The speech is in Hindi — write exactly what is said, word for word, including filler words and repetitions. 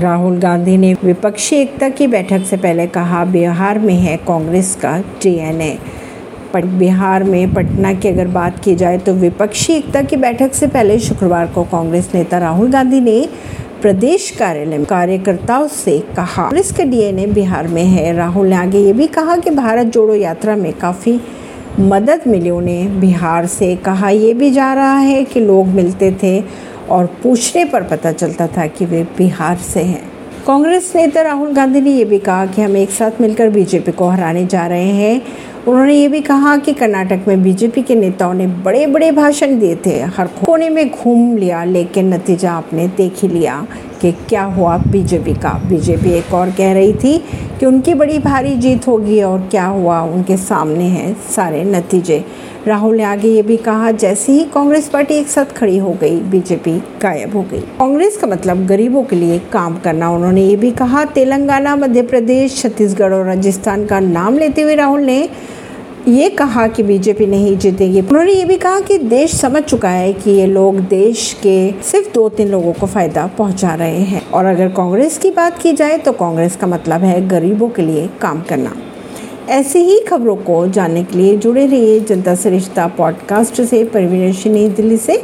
राहुल गांधी ने विपक्षी एकता की बैठक से पहले कहा, बिहार में है कांग्रेस का डी एन ए। बिहार में पटना की अगर बात की जाए तो विपक्षी एकता की बैठक से पहले शुक्रवार को कांग्रेस नेता राहुल गांधी ने प्रदेश कार्यालय में कार्यकर्ताओं से कहा, कांग्रेस का डी एन ए बिहार में है। राहुल ने आगे ये भी कहा कि भारत जोड़ो यात्रा में काफ़ी मदद मिली उन्हें बिहार से। कहा यह भी जा रहा है कि लोग मिलते थे और पूछने पर पता चलता था कि वे बिहार से हैं। कांग्रेस नेता राहुल गांधी ने यह भी कहा कि हम एक साथ मिलकर बीजेपी को हराने जा रहे हैं। उन्होंने ये भी कहा कि कर्नाटक में बीजेपी के नेताओं ने बड़े बड़े भाषण दिए थे, हर कोने में घूम लिया, लेकिन नतीजा आपने देख ही लिया कि क्या हुआ बीजेपी का। बीजेपी एक और कह रही थी कि उनकी बड़ी भारी जीत होगी और क्या हुआ, उनके सामने हैं सारे नतीजे। राहुल ने आगे ये भी कहा, जैसे ही कांग्रेस पार्टी एक साथ खड़ी हो गई, बीजेपी गायब हो गई। कांग्रेस का मतलब गरीबों के लिए काम करना। उन्होंने ये भी कहा, तेलंगाना, मध्य प्रदेश, छत्तीसगढ़ और राजस्थान का नाम लेते हुए राहुल ने ये कहा कि बीजेपी नहीं जीतेगी। उन्होंने ये भी कहा कि देश समझ चुका है कि ये लोग देश के सिर्फ दो तीन लोगों को फायदा पहुंचा रहे हैं। और अगर कांग्रेस की बात की जाए तो कांग्रेस का मतलब है गरीबों के लिए काम करना। ऐसे ही खबरों को जानने के लिए जुड़े रहिए जनता से रिश्ता पॉडकास्ट से। परवीन अर्शी, नई दिल्ली से।